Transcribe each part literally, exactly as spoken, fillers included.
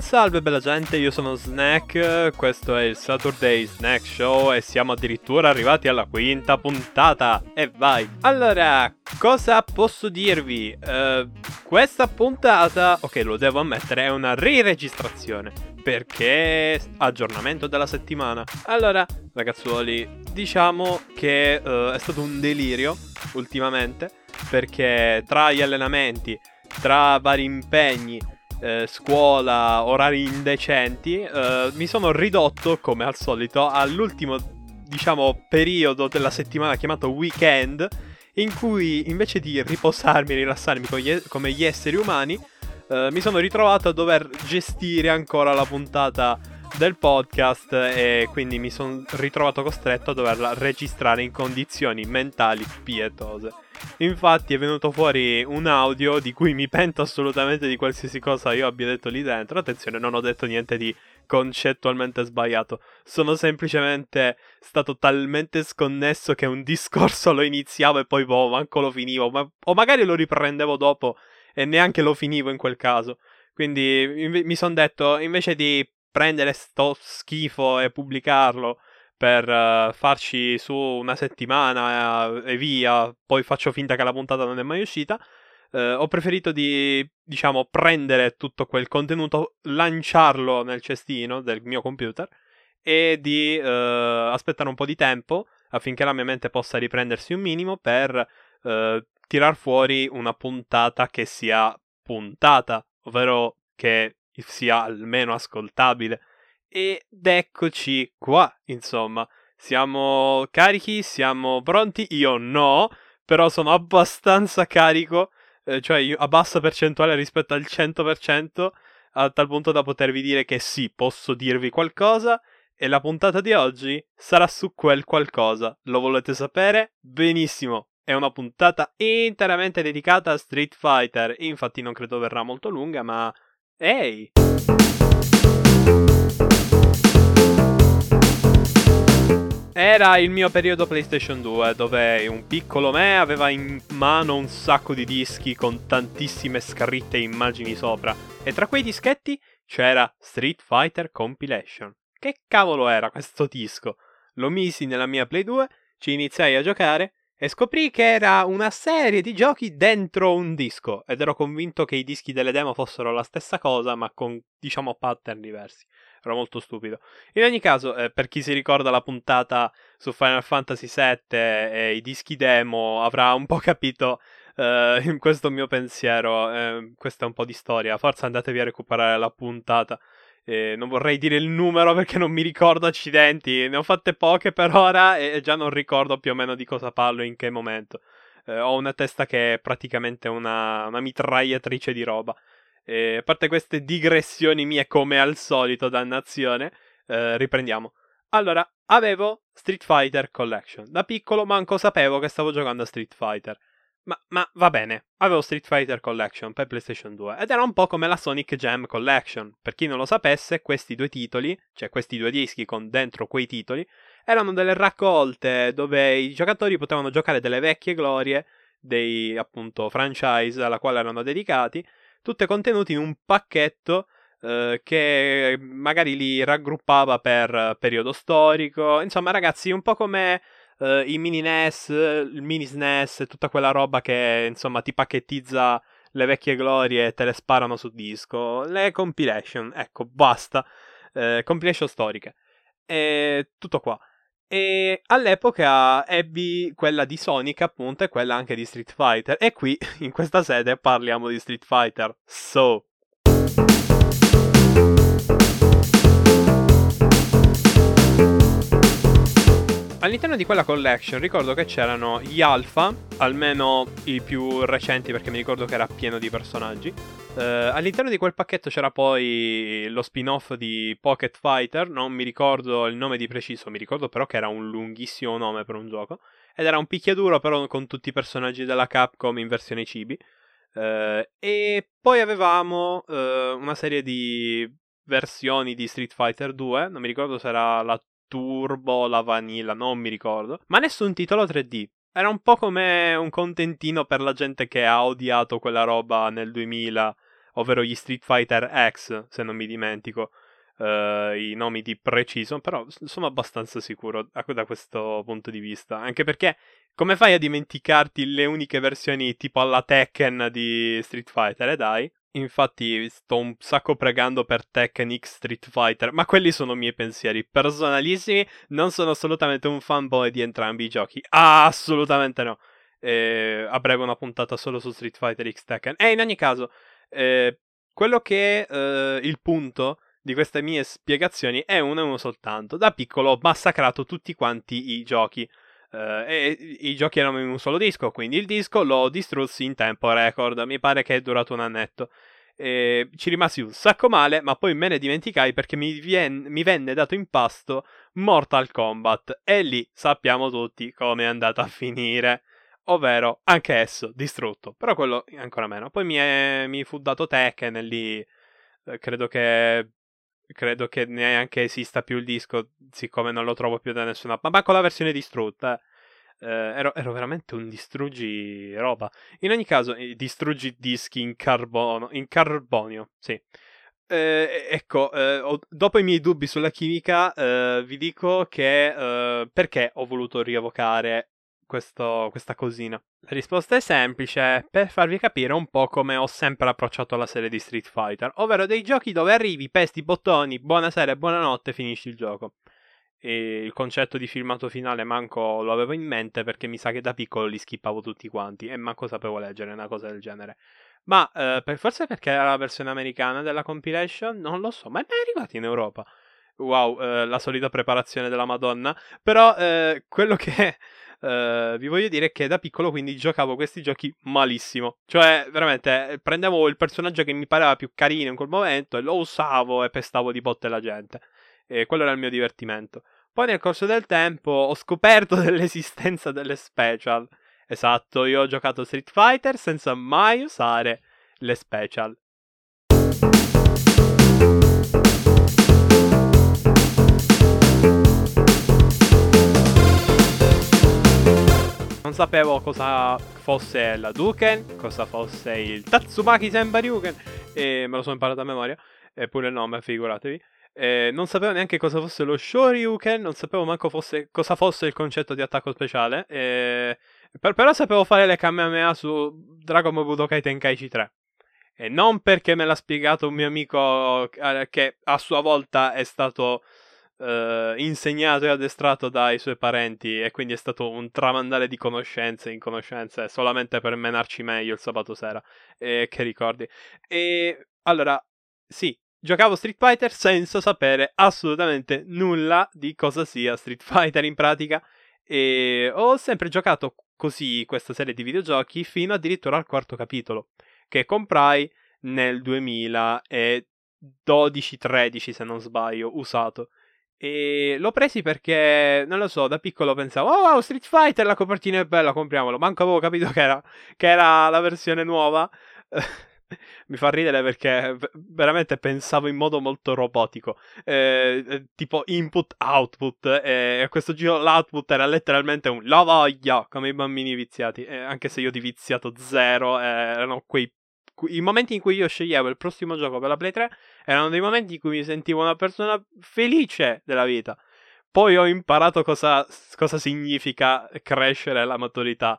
Salve bella gente, io sono Snack, questo è il Saturday Snack Show e siamo addirittura arrivati alla quinta puntata, e vai! Allora, cosa posso dirvi? Uh, questa puntata, ok, lo devo ammettere, è una riregistrazione, perché aggiornamento della settimana. Allora, ragazzuoli, diciamo che uh, è stato un delirio ultimamente, perché tra gli allenamenti, tra vari impegni, Eh, scuola, orari indecenti, eh, mi sono ridotto come al solito all'ultimo, diciamo, periodo della settimana chiamato weekend, in cui invece di riposarmi e rilassarmi con gli, come gli esseri umani, eh, mi sono ritrovato a dover gestire ancora la puntata del podcast, e quindi mi sono ritrovato costretto a doverla registrare in condizioni mentali pietose. Infatti è venuto fuori un audio di cui mi pento assolutamente di qualsiasi cosa io abbia detto lì dentro. Attenzione, non ho detto niente di concettualmente sbagliato, sono semplicemente stato talmente sconnesso che un discorso lo iniziavo e poi boh, manco lo finivo, ma... o magari lo riprendevo dopo e neanche lo finivo in quel caso. Quindi inv- mi sono detto, invece di prendere sto schifo e pubblicarlo per uh, farci su una settimana uh, e via, poi faccio finta che la puntata non è mai uscita, uh, ho preferito di, diciamo, prendere tutto quel contenuto, lanciarlo nel cestino del mio computer e di uh, aspettare un po' di tempo affinché la mia mente possa riprendersi un minimo per uh, tirar fuori una puntata che sia puntata, ovvero che sia almeno ascoltabile. Ed eccoci qua, insomma, siamo carichi, siamo pronti, io no, però sono abbastanza carico, eh, cioè a bassa percentuale rispetto al cento per cento, a tal punto da potervi dire che sì, posso dirvi qualcosa, e la puntata di oggi sarà su quel qualcosa. Lo volete sapere? Benissimo, è una puntata interamente dedicata a Street Fighter, infatti non credo verrà molto lunga, ma... ehi! Era il mio periodo PlayStation due, dove un piccolo me aveva in mano un sacco di dischi con tantissime scritte e immagini sopra, e tra quei dischetti c'era Street Fighter Compilation. Che cavolo era questo disco? Lo misi nella mia Play due, ci iniziai a giocare e scoprì che era una serie di giochi dentro un disco, ed ero convinto che i dischi delle demo fossero la stessa cosa, ma con, diciamo, pattern diversi. Era molto stupido. In ogni caso, eh, per chi si ricorda la puntata su Final Fantasy sette e i dischi demo, avrà un po' capito eh, in questo mio pensiero. Eh, questa è un po' di storia. Forse andatevi a recuperare la puntata. Eh, non vorrei dire il numero perché non mi ricordo, accidenti. Ne ho fatte poche per ora e già non ricordo più o meno di cosa parlo e in che momento. Eh, ho una testa che è praticamente una, una mitragliatrice di roba. E a parte queste digressioni mie come al solito, dannazione, eh, riprendiamo. Allora, avevo Street Fighter Collection. Da piccolo manco sapevo che stavo giocando a Street Fighter. Ma, ma va bene, avevo Street Fighter Collection per PlayStation due ed era un po' come la Sonic Jam Collection. Per chi non lo sapesse, questi due titoli, cioè questi due dischi con dentro quei titoli, erano delle raccolte dove i giocatori potevano giocare delle vecchie glorie dei, appunto, franchise alla quale erano dedicati, tutte contenute in un pacchetto eh, che magari li raggruppava per periodo storico. Insomma, ragazzi, un po' come eh, i mini N E S, il mini S N E S, tutta quella roba che, insomma, ti pacchettizza le vecchie glorie e te le sparano su disco. Le compilation, ecco, basta. Eh, compilation storiche. E tutto qua. E all'epoca ebbi quella di Sonic, appunto, e quella anche di Street Fighter, e qui in questa sede parliamo di Street Fighter. So, all'interno di quella collection ricordo che c'erano gli Alpha, almeno i più recenti, perché mi ricordo che era pieno di personaggi. Uh, all'interno di quel pacchetto c'era poi lo spin-off di Pocket Fighter, non mi ricordo il nome di preciso, mi ricordo però che era un lunghissimo nome per un gioco, ed era un picchiaduro però con tutti i personaggi della Capcom in versione cibi. Uh, e poi avevamo uh, una serie di versioni di Street Fighter due, non mi ricordo se era la Turbo, la Vanilla, non mi ricordo, ma nessun titolo tre D. Era un po' come un contentino per la gente che ha odiato quella roba nel duemila ovvero gli Street Fighter X, se non mi dimentico Uh, i nomi di preciso, però sono abbastanza sicuro da questo punto di vista, anche perché come fai a dimenticarti le uniche versioni tipo alla Tekken di Street Fighter? E dai, infatti sto un sacco pregando per Tekken x Street Fighter, ma quelli sono miei pensieri personalissimi, non sono assolutamente un fanboy di entrambi i giochi, ah, assolutamente no. Eh, a breve una puntata solo su Street Fighter x Tekken. E in ogni caso eh, quello che eh, il punto di queste mie spiegazioni è uno e uno soltanto. Da piccolo ho massacrato tutti quanti i giochi. Eh, e i giochi erano in un solo disco, quindi il disco lo distrussi in tempo record. Mi pare che è durato un annetto. Eh, ci rimasi un sacco male, ma poi me ne dimenticai perché mi, vien- mi venne dato in pasto Mortal Kombat. E lì sappiamo tutti come è andata a finire. Ovvero, anche esso, distrutto. Però quello ancora meno. Poi mi, è- mi fu dato Tekken e lì eh, credo che... Credo che neanche esista più il disco, siccome non lo trovo più da nessuna parte. Ma con la versione distrutta. Eh, ero, ero veramente un distruggi roba. In ogni caso, distruggi dischi in carbono. In carbonio, sì. Eh, ecco, eh, ho, dopo i miei dubbi sulla chimica, eh, vi dico che eh, perché ho voluto rievocare questo, questa cosina. La risposta è semplice, per farvi capire un po' come ho sempre approcciato la serie di Street Fighter, ovvero dei giochi dove arrivi, pesti i bottoni, buonasera e buonanotte, finisci il gioco. E il concetto di filmato finale manco lo avevo in mente perché mi sa che da piccolo li skippavo tutti quanti e manco sapevo leggere, una cosa del genere. Ma eh, per, forse perché era la versione americana della compilation, non lo so, ma è arrivata in Europa. Wow, eh, la solita preparazione della Madonna. Però eh, quello che eh, vi voglio dire è che da piccolo quindi giocavo questi giochi malissimo. Cioè veramente prendevo il personaggio che mi pareva più carino in quel momento e lo usavo e pestavo di botte la gente. E quello era il mio divertimento. Poi nel corso del tempo ho scoperto dell'esistenza delle special. Esatto, io ho giocato Street Fighter senza mai usare le special. Non sapevo cosa fosse la Duken, cosa fosse il Tatsumaki Senbaryuken, e me lo sono imparato a memoria, eppure il nome, figuratevi. E non sapevo neanche cosa fosse lo Shoryuken, non sapevo manco fosse, cosa fosse il concetto di attacco speciale, e per, però sapevo fare le Kamehameha su Dragon Ball Budokai Tenkaichi tre. E non perché me l'ha spiegato un mio amico che a sua volta è stato... Uh, insegnato e addestrato dai suoi parenti, e quindi è stato un tramandare di conoscenze in conoscenze solamente per menarci meglio il sabato sera. E che ricordi. E allora sì, giocavo Street Fighter senza sapere assolutamente nulla di cosa sia Street Fighter in pratica, e ho sempre giocato così questa serie di videogiochi fino addirittura al quarto capitolo, che comprai nel duemiladodici tredici se non sbaglio, usato. E l'ho presi perché, non lo so, da piccolo pensavo, oh wow, Street Fighter, la copertina è bella, compriamolo. Manco avevo capito che era, che era la versione nuova. Mi fa ridere perché veramente pensavo in modo molto robotico, eh, tipo input-output, e a questo giro l'output era letteralmente un la voglia, come i bambini viziati, eh, anche se io di viziato zero, eh, erano quei i momenti in cui io sceglievo il prossimo gioco per la Play tre erano dei momenti in cui mi sentivo una persona felice della vita. Poi ho imparato cosa, cosa significa crescere la maturità.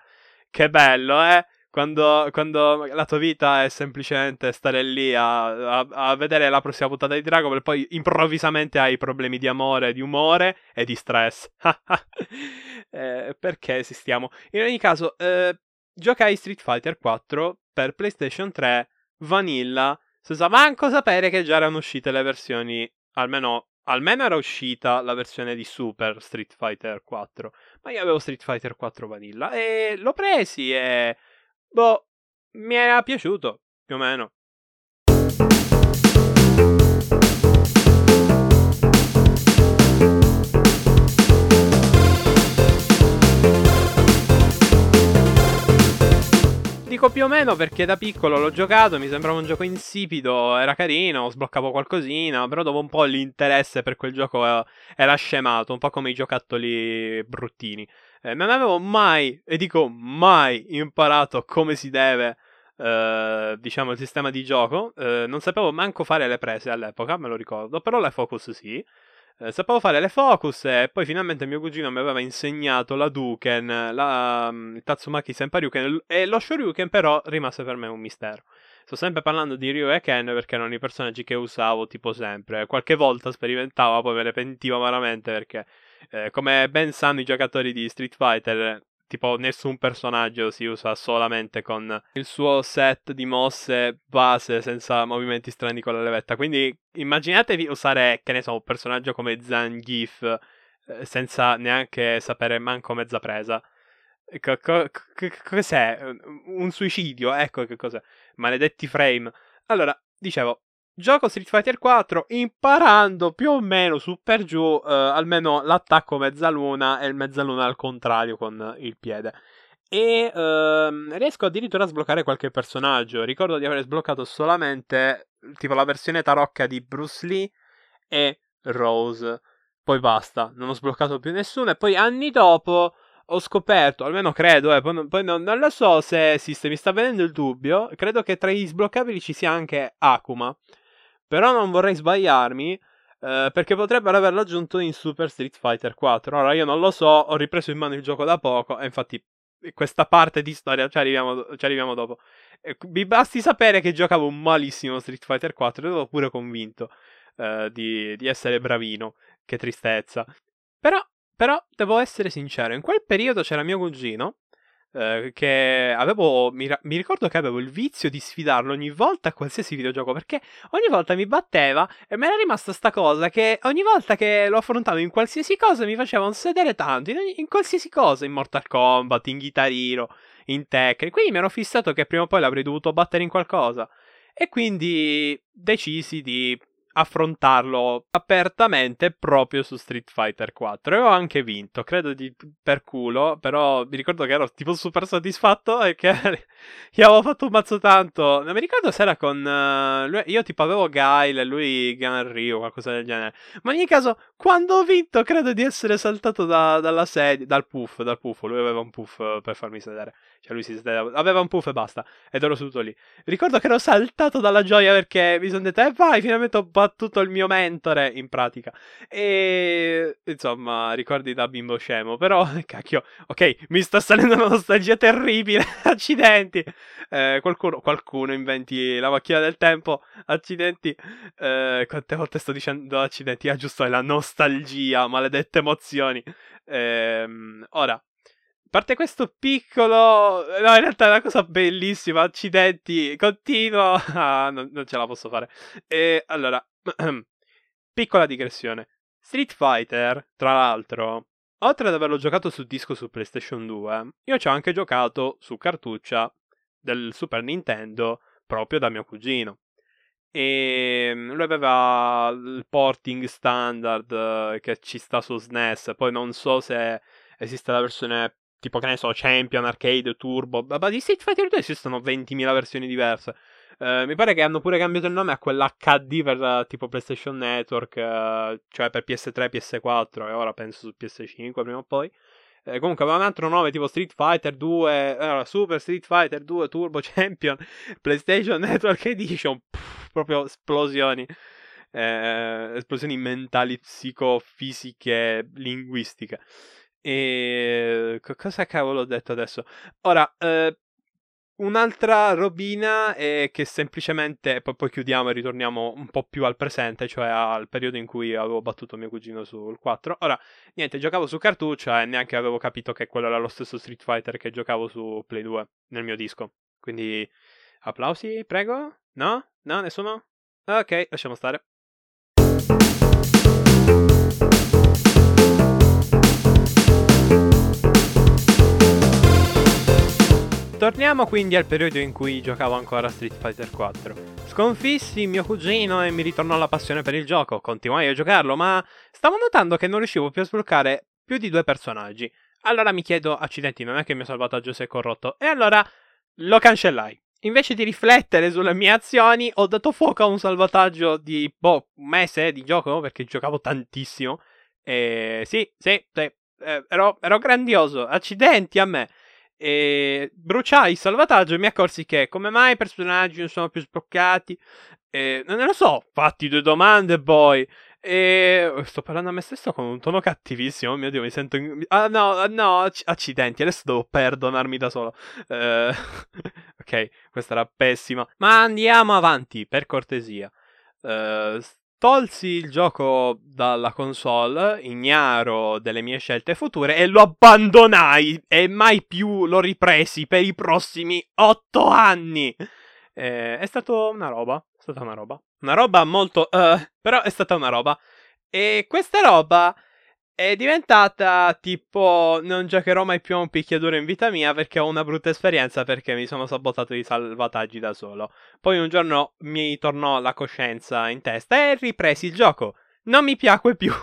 Che bello, eh? Quando, quando la tua vita è semplicemente stare lì a, a, a vedere la prossima puntata di Dragon Ball, poi improvvisamente hai problemi di amore, di umore e di stress. eh, perché esistiamo? In ogni caso, eh, giocai Street Fighter quattro per PlayStation tre Vanilla, senza manco sapere che già erano uscite le versioni, almeno, almeno era uscita la versione di Super Street Fighter quattro, ma io avevo Street Fighter quattro Vanilla, e l'ho presi e, boh, mi era piaciuto, più o meno. Dico più o meno perché da piccolo l'ho giocato, mi sembrava un gioco insipido, era carino, sbloccavo qualcosina, però dopo un po' l'interesse per quel gioco era scemato, un po' come i giocattoli bruttini. Eh, non avevo mai, e dico mai, imparato come si deve eh, diciamo il sistema di gioco. Eh, non sapevo manco fare le prese all'epoca, me lo ricordo, però le Focus sì. Eh, sapevo fare le Focus e poi finalmente mio cugino mi aveva insegnato la Duken, la um, Tatsumaki Senbaryuken, e lo Shoryuken però rimase per me un mistero. Sto sempre parlando di Ryu e Ken perché erano i personaggi che usavo tipo sempre. Qualche volta sperimentavo, poi me ne pentivo amaramente perché eh, come ben sanno i giocatori di Street Fighter, tipo nessun personaggio si usa solamente con il suo set di mosse base senza movimenti strani con la levetta. Quindi immaginatevi usare, che ne so, un personaggio come Zangief eh, senza neanche sapere manco mezza presa. Co- co- co- cos'è? Un suicidio, ecco che cos'è. Maledetti frame. Allora, dicevo, gioco Street Fighter quattro imparando più o meno su per giù eh, almeno l'attacco mezzaluna e il mezzaluna al contrario con il piede. E ehm, riesco addirittura a sbloccare qualche personaggio. Ricordo di aver sbloccato solamente tipo la versione tarocca di Bruce Lee e Rose. Poi basta, non ho sbloccato più nessuno. E poi anni dopo ho scoperto, almeno credo, eh, poi, non, poi non, non lo so se esiste, mi sta venendo il dubbio. Credo che tra gli sbloccabili ci sia anche Akuma, però non vorrei sbagliarmi, eh, perché potrebbero averlo aggiunto in Super Street Fighter quattro. Ora io non lo so, ho ripreso in mano il gioco da poco e infatti questa parte di storia ci arriviamo, ci arriviamo dopo. E mi basti sapere che giocavo malissimo Street Fighter quattro e ero pure convinto eh, di, di essere bravino, che tristezza. Però, però devo essere sincero, in quel periodo c'era mio cugino eh, che avevo, mi, mi ricordo che avevo il vizio di sfidarlo ogni volta a qualsiasi videogioco, perché ogni volta mi batteva e me era rimasta sta cosa che ogni volta che lo affrontavo in qualsiasi cosa mi faceva un sedere tanto, in, ogni, in qualsiasi cosa, in Mortal Kombat, in Guitar Hero, in Tekken. Quindi mi ero fissato che prima o poi l'avrei dovuto battere in qualcosa e quindi decisi di affrontarlo apertamente proprio su Street Fighter quattro e ho anche vinto, credo di per culo, però mi ricordo che ero tipo super soddisfatto e che gli avevo fatto un mazzo tanto. Non mi ricordo se era con uh, lui, io tipo avevo Guile e lui Ganryu o qualcosa del genere, ma in ogni caso quando ho vinto credo di essere saltato da, dalla sedia, dal puff, dal puff, lui aveva un puff per farmi sedere, cioè lui si sedeva, aveva un puff e basta, ed ero seduto lì. Ricordo che ero saltato dalla gioia perché mi sono detto eh vai, finalmente ho battuto tutto il mio mentore in pratica. E insomma, ricordi da bimbo scemo, però cacchio, ok, mi sta salendo una nostalgia terribile. Accidenti, eh, qualcuno, qualcuno inventi la macchina del tempo. Accidenti, eh, quante volte sto dicendo accidenti? Ah, giusto, è la nostalgia, maledette emozioni. Eh, ora, parte questo piccolo, no, in realtà è una cosa bellissima, accidenti, continuo, ah, non, non ce la posso fare. E allora, piccola digressione, Street Fighter, tra l'altro, oltre ad averlo giocato su disco su PlayStation due, io ci ho anche giocato su cartuccia del Super Nintendo proprio da mio cugino. E lui aveva il porting standard che ci sta su S N E S, poi non so se esiste la versione tipo, che ne so, Champion, Arcade, Turbo. Ma di Street Fighter due esistono ventimila versioni diverse. Eh, mi pare che hanno pure cambiato il nome a quell'H D per tipo PlayStation Network, eh, cioè per P S tre, P S quattro e ora penso su P S cinque prima o poi. Eh, comunque aveva un altro nome tipo Street Fighter due, eh, Super Street Fighter due, Turbo Champion, PlayStation Network Edition. Pff, proprio esplosioni. Eh, esplosioni mentali, psicofisiche, linguistiche. E cosa cavolo ho detto adesso? Ora, eh, un'altra robina è che semplicemente, poi, poi chiudiamo e ritorniamo un po' più al presente, cioè al periodo in cui avevo battuto mio cugino sul quattro. Ora, niente, giocavo su cartuccia e neanche avevo capito che quello era lo stesso Street Fighter che giocavo su Play due, nel mio disco. Quindi, applausi, prego? No? No, nessuno? Ok, lasciamo stare. Torniamo quindi al periodo in cui giocavo ancora Street Fighter quattro. Sconfissi mio cugino e mi ritornò la passione per il gioco. Continuai a giocarlo, ma stavo notando che non riuscivo più a sbloccare più di due personaggi. Allora mi chiedo, accidenti, non è che il mio salvataggio si è corrotto? E allora lo cancellai. Invece di riflettere sulle mie azioni, ho dato fuoco a un salvataggio di, boh, un mese di gioco, perché giocavo tantissimo. E sì, sì, sì, eh, ero, ero grandioso, accidenti a me. E bruciai il salvataggio e mi accorsi che come mai i personaggi non sono più sbloccati, e non lo so, fatti due domande poi. E sto parlando a me stesso con un tono cattivissimo, oh mio Dio, mi sento... In... Ah no, no, accidenti, adesso devo perdonarmi da solo. Uh... ok, questa era pessima. Ma andiamo avanti, per cortesia. Uh, tolsi il gioco dalla console, ignaro delle mie scelte future, e lo abbandonai, e mai più l'ho ripresi per i prossimi otto anni. Eh, è stato una roba, è stata una roba. Una roba molto... Uh, però è stata una roba. E questa roba è diventata tipo... Non giocherò mai più a un picchiaduro in vita mia perché ho una brutta esperienza, perché mi sono sabotato i salvataggi da solo. Poi un giorno mi tornò la coscienza in testa e ripresi il gioco. Non mi piacque più.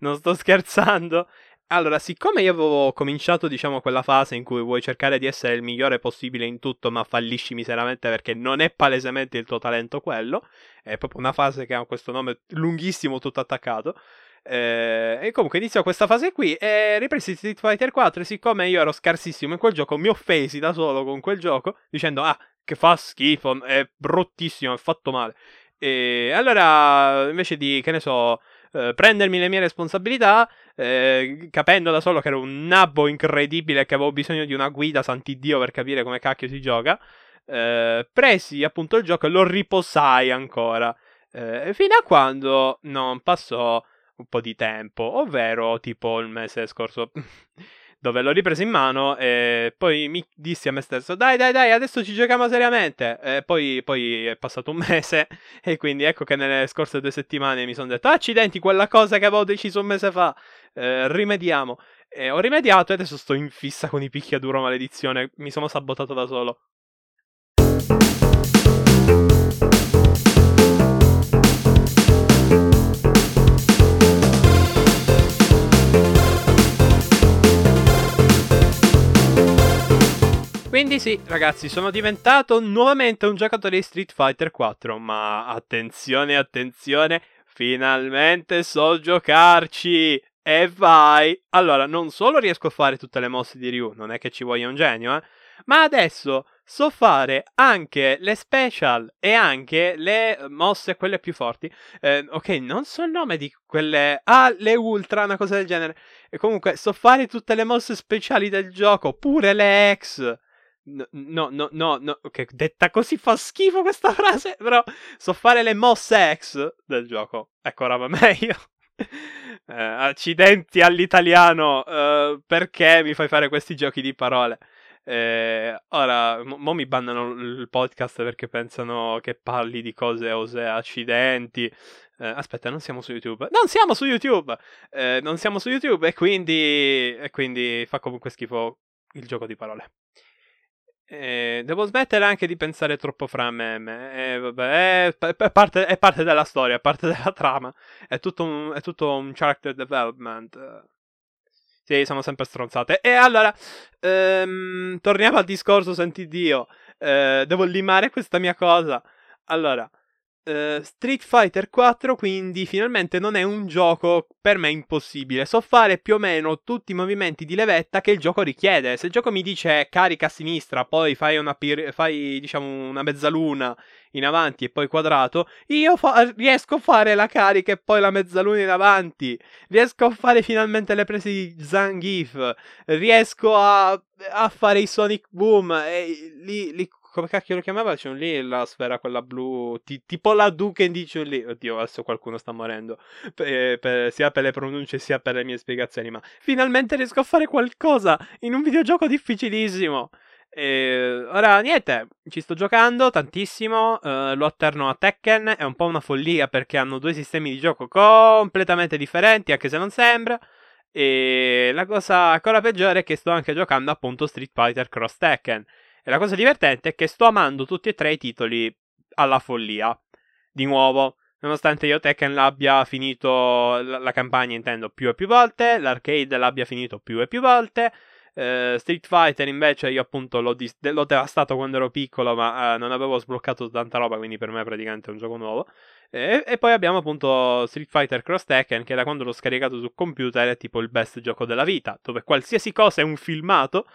Non sto scherzando. Allora, siccome io avevo cominciato, diciamo, quella fase in cui vuoi cercare di essere il migliore possibile in tutto, ma fallisci miseramente perché non è palesemente il tuo talento quello, è proprio una fase che ha questo nome lunghissimo tutto attaccato, eh, e comunque iniziò questa fase qui e ripresi Street Fighter quattro, e siccome io ero scarsissimo in quel gioco, mi offesi da solo con quel gioco, dicendo, ah, che fa schifo, è bruttissimo, è fatto male. E allora, invece di, che ne so... Uh, prendermi le mie responsabilità, eh, capendo da solo che ero un nabbo incredibile e che avevo bisogno di una guida, sant'Iddio, per capire come cacchio si gioca, eh, presi appunto il gioco e lo riposai ancora, eh, fino a quando non passò un po' di tempo, ovvero tipo il mese scorso, dove l'ho ripreso in mano e poi mi dissi a me stesso, dai dai dai, adesso ci giochiamo seriamente, e poi, poi è passato un mese, e quindi ecco che nelle scorse due settimane mi sono detto, accidenti, quella cosa che avevo deciso un mese fa, eh, rimediamo, e ho rimediato e adesso sto in fissa con i picchiaduro, maledizione, mi sono sabotato da solo. Quindi sì, ragazzi, sono diventato nuovamente un giocatore di Street Fighter quattro, ma attenzione, attenzione, finalmente so giocarci, e vai! Allora, non solo riesco a fare tutte le mosse di Ryu, non è che ci voglia un genio, eh, ma adesso so fare anche le special e anche le mosse, quelle più forti, eh, ok, non so il nome di quelle, ah, le ultra, una cosa del genere, e comunque so fare tutte le mosse speciali del gioco, pure le ex... No, no, no, no, no, okay, detta così fa schifo questa frase, però so fare le mosse X del gioco, ecco, ora va meglio. eh, accidenti all'italiano, eh, perché mi fai fare questi giochi di parole? Eh, ora, mo, mo mi bannano il podcast perché pensano che parli di cose osè, accidenti. Eh, aspetta, non siamo su YouTube. Non siamo su YouTube! Eh, non siamo su YouTube e quindi, e quindi fa comunque schifo il gioco di parole. Eh, devo smettere anche di pensare troppo fra me e me. Eh, vabbè, è, è, parte, è parte della storia, è parte della trama. È tutto un, è tutto un character development. Eh, sì, sono sempre stronzate. E allora, ehm, torniamo al discorso, senti Dio. Eh, devo limare questa mia cosa. Allora, eh, Street Fighter quattro quindi finalmente non è un gioco per me impossibile. So fare più o meno tutti i movimenti di levetta che il gioco richiede. Se il gioco mi dice carica a sinistra, poi fai una, pir- fai, diciamo, una mezzaluna in avanti e poi quadrato, io fa- riesco a fare la carica e poi la mezzaluna in avanti. Riesco a fare finalmente le prese di Zangief. Riesco a, a fare i Sonic Boom. E li, li- come cacchio lo chiamava? C'è un lì, la sfera quella blu, ti, tipo la Duken di Chun lì. Oddio, adesso qualcuno sta morendo, per, per, sia per le pronunce sia per le mie spiegazioni, ma finalmente riesco a fare qualcosa in un videogioco difficilissimo. E, ora, niente, ci sto giocando tantissimo, eh, lo atterno a Tekken, è un po' una follia perché hanno due sistemi di gioco completamente differenti, anche se non sembra. E la cosa ancora peggiore è che sto anche giocando appunto Street Fighter x Tekken. E la cosa divertente è che sto amando tutti e tre i titoli alla follia. Di nuovo, nonostante io Tekken l'abbia finito, la, la campagna intendo, più e più volte, l'arcade l'abbia finito più e più volte, eh, Street Fighter invece io appunto l'ho, dis- l'ho devastato quando ero piccolo, ma eh, non avevo sbloccato tanta roba, quindi per me è praticamente un gioco nuovo. E, e poi abbiamo appunto Street Fighter x Tekken, che da quando l'ho scaricato sul computer è tipo il best gioco della vita, dove qualsiasi cosa è un filmato.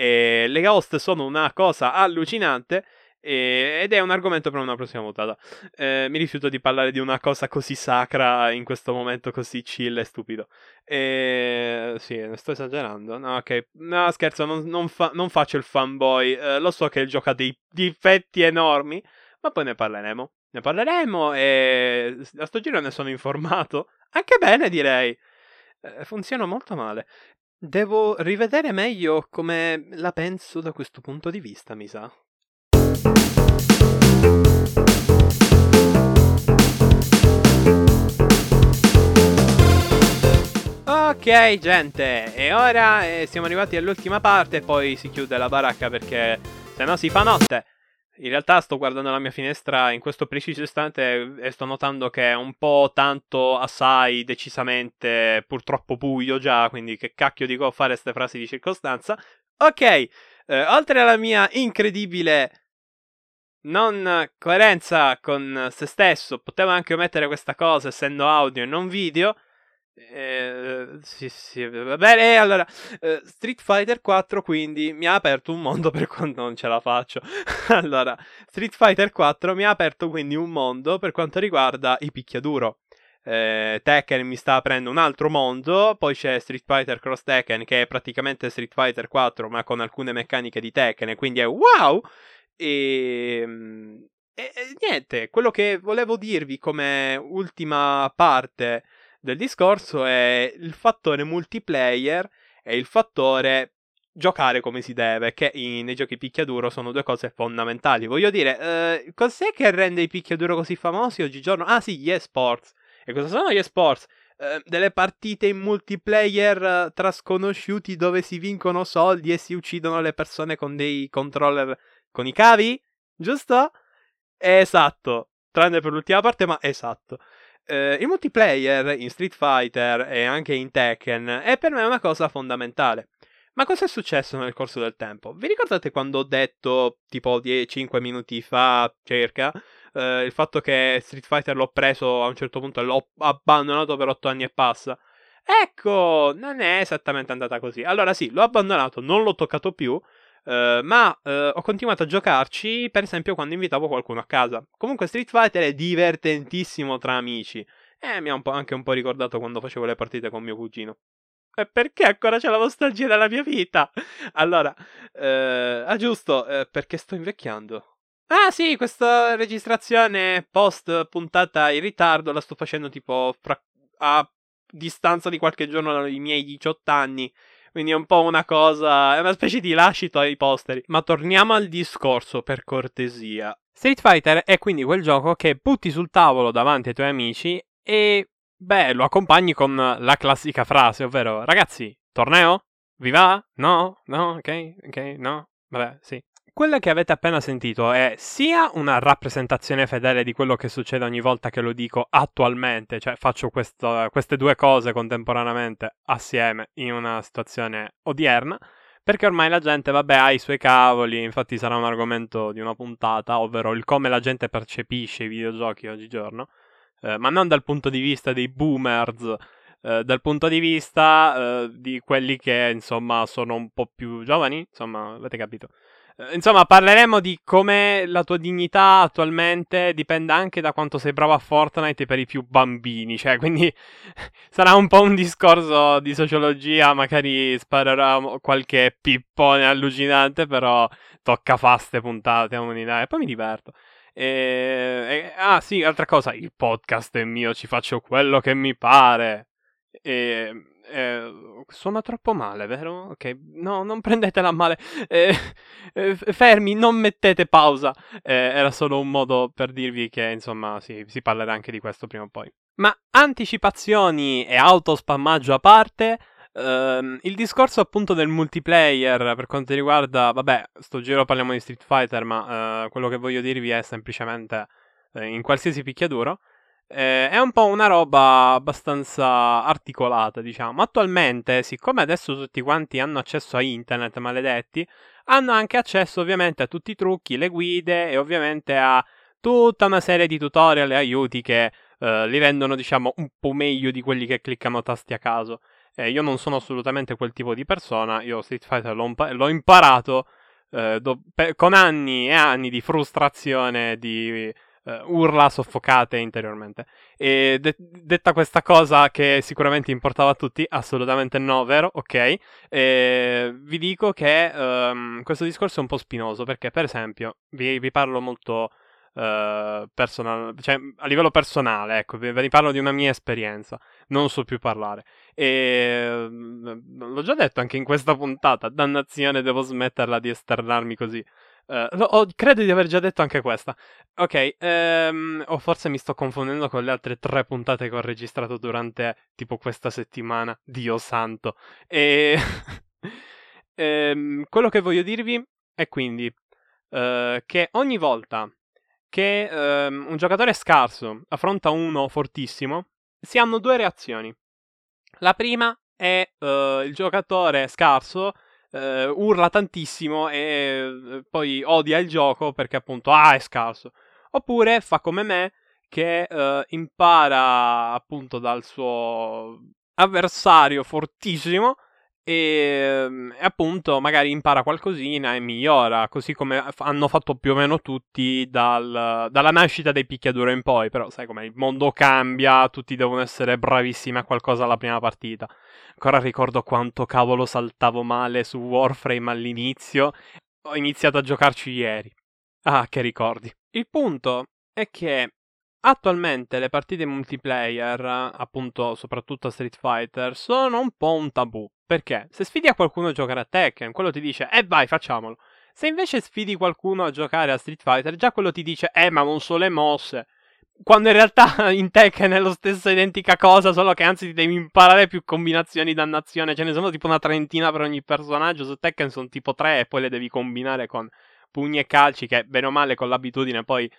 E le host sono una cosa allucinante, e, ed è un argomento per una prossima puntata. Eh, mi rifiuto di parlare di una cosa così sacra in questo momento così chill e stupido. E, sì, sto esagerando. No, ok, no, scherzo, non, non, fa, non faccio il fanboy. Eh, lo so che il gioco ha dei difetti enormi, ma poi ne parleremo. Ne parleremo e a sto giro ne sono informato. Anche bene, direi. Eh, funziona molto male. Devo rivedere meglio come la penso da questo punto di vista, mi sa. Ok, gente, e ora eh, siamo arrivati all'ultima parte, poi si chiude la baracca perché sennò si fa notte. In realtà sto guardando la mia finestra in questo preciso istante e sto notando che è un po' tanto, assai, decisamente, purtroppo buio già, quindi che cacchio dico a fare ste frasi di circostanza. Ok, eh, oltre alla mia incredibile non coerenza con se stesso, potevo anche omettere questa cosa essendo audio e non video. Eh, sì, sì, va bene. Eh, allora, eh, Street Fighter quattro quindi mi ha aperto un mondo per quanto non ce la faccio. Allora, Street Fighter quattro mi ha aperto quindi un mondo per quanto riguarda i picchiaduro. Eh, Tekken mi sta aprendo un altro mondo. Poi c'è Street Fighter Cross Tekken, che è praticamente Street Fighter quattro, ma con alcune meccaniche di Tekken, e quindi è wow! E, e niente, quello che volevo dirvi come ultima parte del discorso è il fattore multiplayer e il fattore giocare come si deve, che in, nei giochi picchiaduro sono due cose fondamentali. Voglio dire, eh, cos'è che rende i picchiaduro così famosi oggigiorno? Ah sì, gli esports. E cosa sono gli esports? Eh, delle partite in multiplayer tra sconosciuti dove si vincono soldi e si uccidono le persone con dei controller con i cavi? Giusto? Esatto. Tranne per l'ultima parte, ma esatto. Uh, il multiplayer in Street Fighter e anche in Tekken è per me una cosa fondamentale. Ma cosa è successo nel corso del tempo? Vi ricordate quando ho detto, tipo cinque minuti fa circa, uh, il fatto che Street Fighter l'ho preso a un certo punto e l'ho abbandonato per otto anni e passa? Ecco, non è esattamente andata così. Allora sì, l'ho abbandonato, non l'ho toccato più. Uh, ma uh, ho continuato a giocarci, per esempio, quando invitavo qualcuno a casa. Comunque Street Fighter è divertentissimo tra amici. Eh, mi ha un po' anche un po' ricordato quando facevo le partite con mio cugino. E perché ancora c'è la nostalgia della mia vita? Allora, uh, ah giusto, uh, perché sto invecchiando. Ah sì, questa registrazione post puntata in ritardo la sto facendo tipo fra- a distanza di qualche giorno dai miei diciotto anni. Quindi è un po' una cosa, è una specie di lascito ai posteri. Ma torniamo al discorso, per cortesia. Street Fighter è quindi quel gioco che butti sul tavolo davanti ai tuoi amici e, beh, lo accompagni con la classica frase, ovvero: ragazzi, torneo? Vi va? No? No? Ok? Ok? No? Vabbè, sì. Quella che avete appena sentito è sia una rappresentazione fedele di quello che succede ogni volta che lo dico attualmente, cioè faccio questo, queste due cose contemporaneamente assieme in una situazione odierna, perché ormai la gente, vabbè, ha i suoi cavoli, infatti sarà un argomento di una puntata, ovvero il come la gente percepisce i videogiochi oggigiorno, eh, ma non dal punto di vista dei boomers, eh, dal punto di vista eh, di quelli che, insomma, sono un po' più giovani, insomma, avete capito. Insomma, parleremo di come la tua dignità attualmente dipenda anche da quanto sei bravo a Fortnite per i più bambini, cioè, quindi sarà un po' un discorso di sociologia, magari sparerò qualche pippone allucinante, però tocca faste puntate a unità e poi mi diverto. E... Ah sì, altra cosa, il podcast è mio, ci faccio quello che mi pare. E... Eh, suona troppo male, vero? Ok, no, non prendetela male. Eh, eh, fermi, non mettete pausa. Eh, era solo un modo per dirvi che, insomma, sì, si parlerà anche di questo prima o poi. Ma anticipazioni e autospammaggio a parte, ehm, il discorso appunto del multiplayer per quanto riguarda, vabbè, sto giro parliamo di Street Fighter, ma eh, quello che voglio dirvi è semplicemente eh, in qualsiasi picchiaduro. Eh, è un po' una roba abbastanza articolata, diciamo. Attualmente, siccome adesso tutti quanti hanno accesso a internet, maledetti, hanno anche accesso ovviamente a tutti i trucchi, le guide e ovviamente a tutta una serie di tutorial e aiuti che eh, li rendono, diciamo, un po' meglio di quelli che cliccano tasti a caso. Eh, io non sono assolutamente quel tipo di persona, io Street Fighter l'ho, impa- l'ho imparato eh, do- pe- con anni e anni di frustrazione, di eh, urla soffocate interiormente. E de- detta questa cosa che sicuramente importava a tutti, assolutamente no, vero? Ok, eh, vi dico che ehm, questo discorso è un po' spinoso, perché per esempio, vi, vi parlo molto... Uh, personal, cioè a livello personale, ecco, ve ne parlo di una mia esperienza, non so più parlare. E l'ho già detto anche in questa puntata, dannazione, devo smetterla di esternarmi così. Uh, lo, ho, credo di aver già detto anche questa. Ok, um, o forse mi sto confondendo con le altre tre puntate che ho registrato durante tipo questa settimana, Dio santo. E um, quello che voglio dirvi è quindi uh, che ogni volta che ehm, un giocatore scarso affronta uno fortissimo, si hanno due reazioni. La prima è eh, il giocatore scarso eh, urla tantissimo e poi odia il gioco perché appunto ah è scarso. Oppure fa come me che eh, impara appunto dal suo avversario fortissimo e appunto magari impara qualcosina e migliora, così come f- hanno fatto più o meno tutti dal, dalla nascita dei picchiaduro in poi. Però sai com'è, il mondo cambia, tutti devono essere bravissimi a qualcosa alla prima partita. Ancora ricordo quanto cavolo saltavo male su Warframe all'inizio, ho iniziato a giocarci ieri. Ah, che ricordi. Il punto è che attualmente le partite multiplayer, appunto soprattutto a Street Fighter, sono un po' un tabù. Perché? Se sfidi a qualcuno a giocare a Tekken, quello ti dice eh vai, facciamolo. Se invece sfidi qualcuno a giocare a Street Fighter, già quello ti dice eh ma non so le mosse. Quando in realtà in Tekken è la stessa identica cosa, solo che anzi ti devi imparare più combinazioni, dannazione. Ce ne sono tipo una trentina per ogni personaggio, su Tekken sono tipo tre e poi le devi combinare con pugni e calci che bene o male con l'abitudine poi...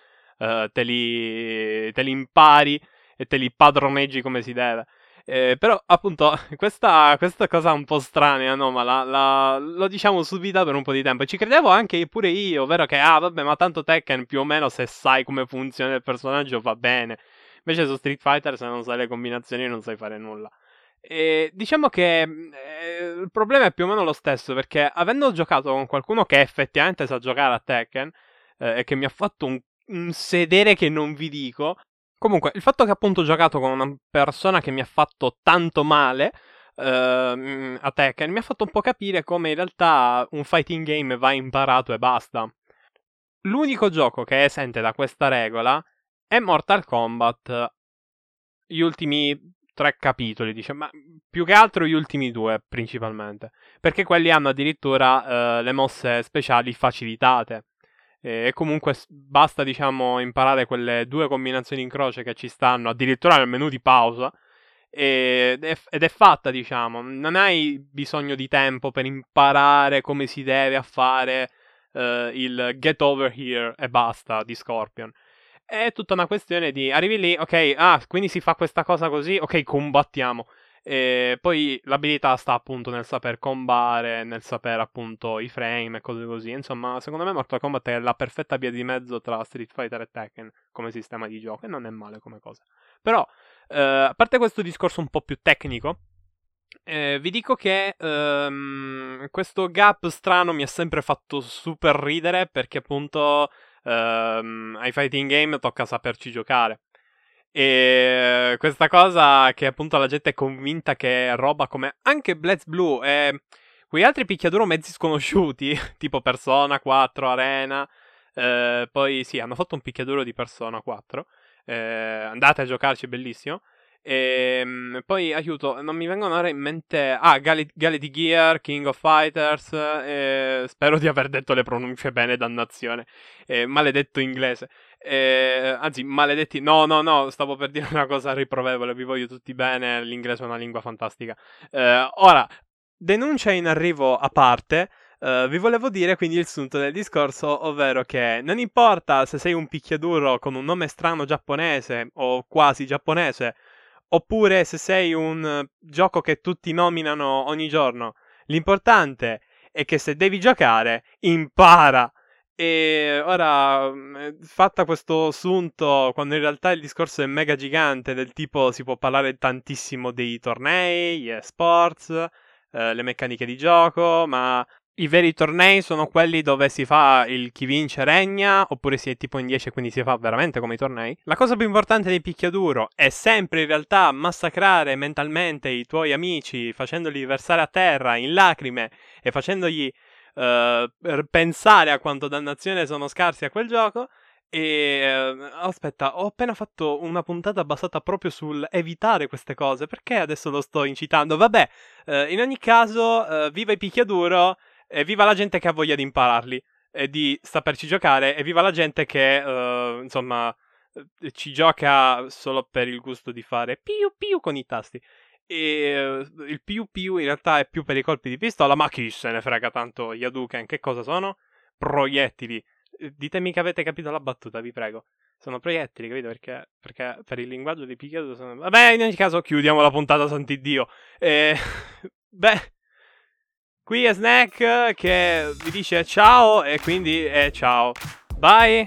Uh, te, li, te li impari e te li padroneggi come si deve. Eh, però appunto questa, questa cosa un po' strana e anomala la, lo diciamo subito per un po' di tempo. Ci credevo anche pure io, ovvero che ah vabbè ma tanto Tekken più o meno se sai come funziona il personaggio va bene. Invece su Street Fighter se non sai le combinazioni non sai fare nulla. E diciamo che eh, il problema è più o meno lo stesso, perché avendo giocato con qualcuno che effettivamente sa giocare a Tekken eh, e che mi ha fatto un un sedere che non vi dico. Comunque, il fatto che appunto ho giocato con una persona che mi ha fatto tanto male ehm, a Tekken mi ha fatto un po' capire come in realtà un fighting game va imparato e basta. L'unico gioco che esente da questa regola è Mortal Kombat. Gli ultimi tre capitoli, diciamo, ma più che altro gli ultimi due principalmente, perché quelli hanno addirittura eh, le mosse speciali facilitate. E comunque basta, diciamo, imparare quelle due combinazioni in croce che ci stanno addirittura nel menu di pausa ed è, ed è fatta, diciamo. Non hai bisogno di tempo per imparare come si deve a fare eh, il get over here e basta di Scorpion. È tutta una questione di arrivi lì, ok, ah, quindi si fa questa cosa così, ok, combattiamo. E poi l'abilità sta appunto nel saper combare, nel saper appunto i frame e cose così. Insomma, secondo me Mortal Kombat è la perfetta via di mezzo tra Street Fighter e Tekken come sistema di gioco, e non è male come cosa. Però, eh, a parte questo discorso un po' più tecnico, eh, vi dico che ehm, questo gap strano mi ha sempre fatto super ridere, perché appunto ehm, ai fighting game tocca saperci giocare. E questa cosa che appunto la gente è convinta che roba come anche Blaz Blue e quegli altri picchiaduro mezzi sconosciuti tipo Persona quattro, Arena eh, poi sì, hanno fatto un picchiaduro di Persona quattro eh, andate a giocarci, bellissimo. E poi aiuto, non mi vengono ora in mente ah, Galaxy Gear, King of Fighters eh, spero di aver detto le pronunce bene, dannazione eh, maledetto inglese eh, anzi maledetti, no no no stavo per dire una cosa riprovevole, vi voglio tutti bene, l'inglese è una lingua fantastica. Eh, ora, denuncia in arrivo a parte, eh, vi volevo dire quindi il sunto del discorso, ovvero che non importa se sei un picchiaduro con un nome strano giapponese o quasi giapponese, oppure se sei un gioco che tutti nominano ogni giorno, l'importante è che se devi giocare, impara. E ora, fatta questo assunto, quando in realtà il discorso è mega gigante, del tipo si può parlare tantissimo dei tornei, gli esports, eh, le meccaniche di gioco, ma i veri tornei sono quelli dove si fa il chi vince regna, oppure si è tipo in dieci e quindi si fa veramente come i tornei. La cosa più importante dei picchiaduro è sempre in realtà massacrare mentalmente i tuoi amici, facendoli versare a terra in lacrime e facendogli... Uh, per pensare a quanto dannazione sono scarsi a quel gioco. E uh, aspetta, ho appena fatto una puntata basata proprio sul evitare queste cose, perché adesso lo sto incitando? Vabbè, uh, in ogni caso, uh, viva i picchiaduro e viva la gente che ha voglia di impararli e di saperci giocare, e viva la gente che uh, insomma ci gioca solo per il gusto di fare piu piu con i tasti. E il più più in realtà è più per i colpi di pistola, ma chi se ne frega tanto gli Duken, che cosa sono? Proiettili. Ditemi che avete capito la battuta, vi prego. Sono proiettili, capito? Perché, perché per il linguaggio dei picchiaduro sono... Vabbè, in ogni caso chiudiamo la puntata, santiddio. E... Beh, qui è Snack che vi dice ciao e quindi è ciao. Bye!